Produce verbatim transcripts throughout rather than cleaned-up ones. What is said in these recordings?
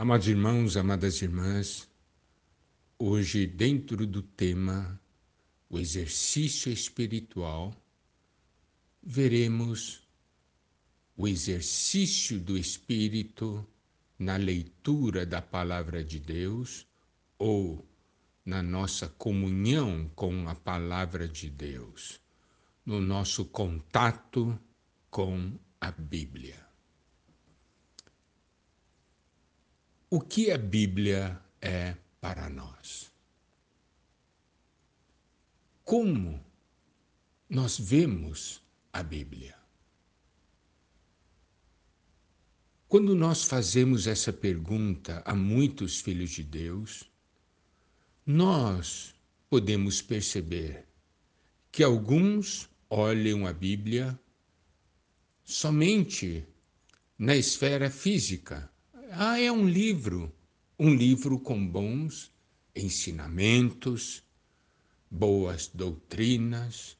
Amados irmãos, amadas irmãs, hoje dentro do tema o exercício espiritual, veremos o exercício do Espírito na leitura da Palavra de Deus ou na nossa comunhão com a Palavra de Deus, no nosso contato com a Bíblia. O que a Bíblia é para nós? Como nós vemos a Bíblia? Quando nós fazemos essa pergunta a muitos filhos de Deus, nós podemos perceber que alguns olham a Bíblia somente na esfera física. Ah, é um livro, um livro com bons ensinamentos, boas doutrinas,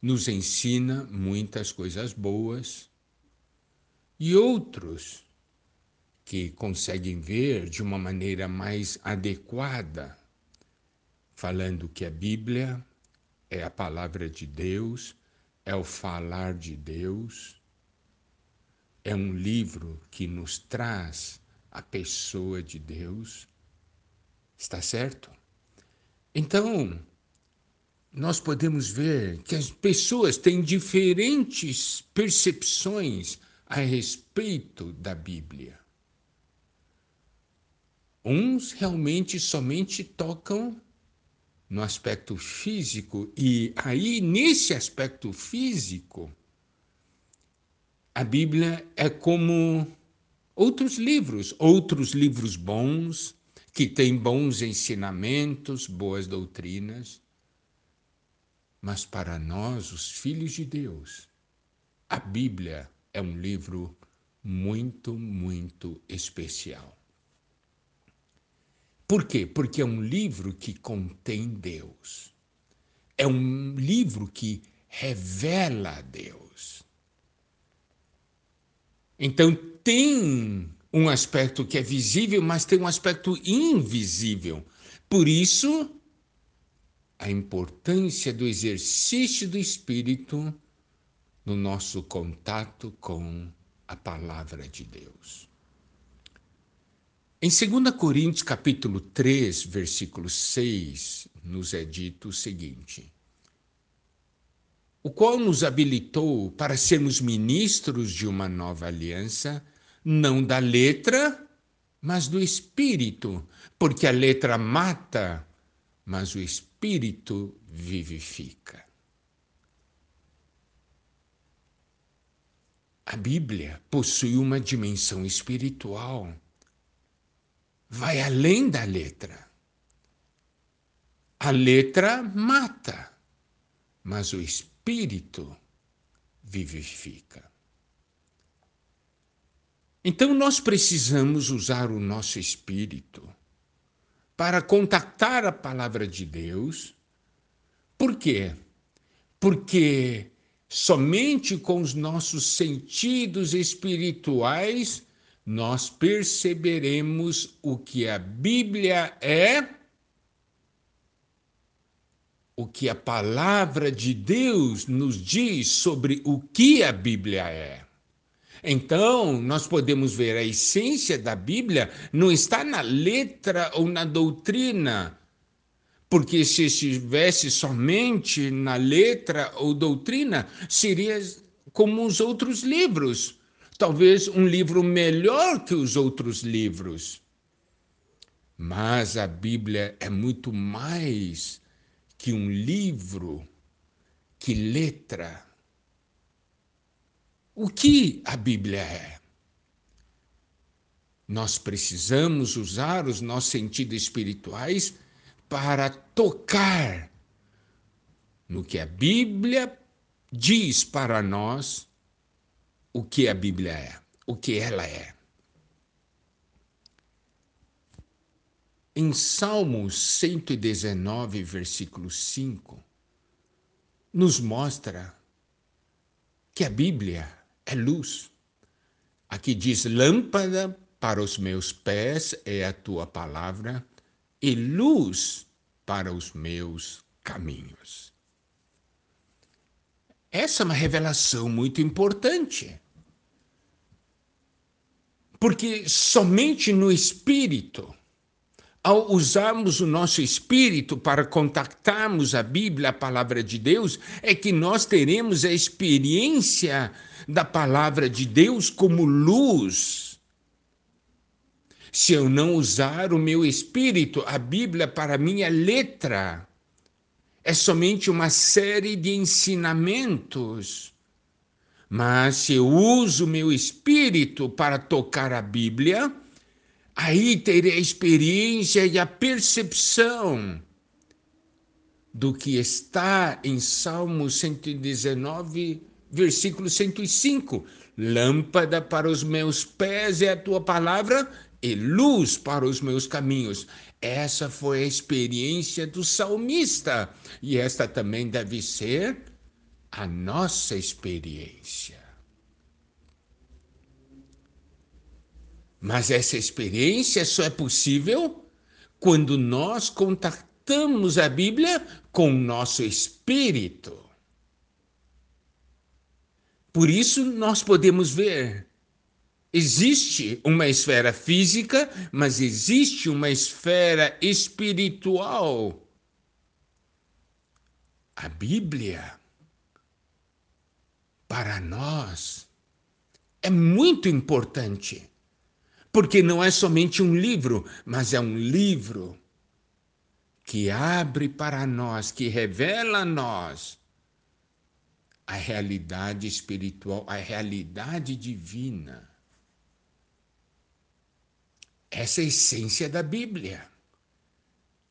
nos ensina muitas coisas boas. E outros que conseguem ver de uma maneira mais adequada, falando que a Bíblia é a palavra de Deus, é o falar de Deus, é um livro que nos traz a pessoa de Deus, está certo? Então, nós podemos ver que as pessoas têm diferentes percepções a respeito da Bíblia. Uns realmente somente tocam no aspecto físico, e aí, nesse aspecto físico, a Bíblia é como outros livros, outros livros bons, que têm bons ensinamentos, boas doutrinas. Mas para nós, os filhos de Deus, a Bíblia é um livro muito, muito especial. Por quê? Porque é um livro que contém Deus. É um livro que revela a Deus. Então, tem um aspecto que é visível, mas tem um aspecto invisível. Por isso, a importância do exercício do Espírito no nosso contato com a Palavra de Deus. Em Segunda Coríntios, capítulo três, versículo seis, nos é dito o seguinte: o qual nos habilitou para sermos ministros de uma nova aliança, não da letra, mas do Espírito, porque a letra mata, mas o Espírito vivifica. A Bíblia possui uma dimensão espiritual, vai além da letra. A letra mata, mas o Espírito vivifica. Então nós precisamos usar o nosso espírito para contactar a palavra de Deus. Por quê? Porque somente com os nossos sentidos espirituais nós perceberemos o que a Bíblia é, o que a palavra de Deus nos diz sobre o que a Bíblia é. Então, nós podemos ver a essência da Bíblia não está na letra ou na doutrina, porque se estivesse somente na letra ou doutrina, seria como os outros livros. Talvez um livro melhor que os outros livros. Mas a Bíblia é muito mais que um livro, que letra. O que a Bíblia é? Nós precisamos usar os nossos sentidos espirituais para tocar no que a Bíblia diz para nós, o que a Bíblia é, o que ela é. Em Salmo cento e dezenove, versículo cinco, nos mostra que a Bíblia é luz. Aqui diz: lâmpada para os meus pés é a tua palavra e luz para os meus caminhos. Essa é uma revelação muito importante, porque somente no Espírito, ao usarmos o nosso Espírito para contactarmos a Bíblia, a Palavra de Deus, é que nós teremos a experiência da Palavra de Deus como luz. Se eu não usar o meu Espírito, a Bíblia para mim é letra, é somente uma série de ensinamentos. Mas se eu uso o meu Espírito para tocar a Bíblia, aí terei a experiência e a percepção do que está em Salmo cento e dezenove, versículo cento e cinco. Lâmpada para os meus pés é a tua palavra e luz para os meus caminhos. Essa foi a experiência do salmista e esta também deve ser a nossa experiência. Mas essa experiência só é possível quando nós contactamos a Bíblia com o nosso espírito. Por isso nós podemos ver, existe uma esfera física, mas existe uma esfera espiritual. A Bíblia, para nós, é muito importante. Porque não é somente um livro, mas é um livro que abre para nós, que revela a nós a realidade espiritual, a realidade divina. Essa é a essência da Bíblia.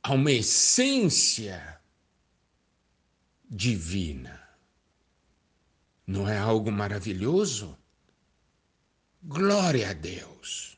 Há uma essência divina. Não é algo maravilhoso? Glória a Deus!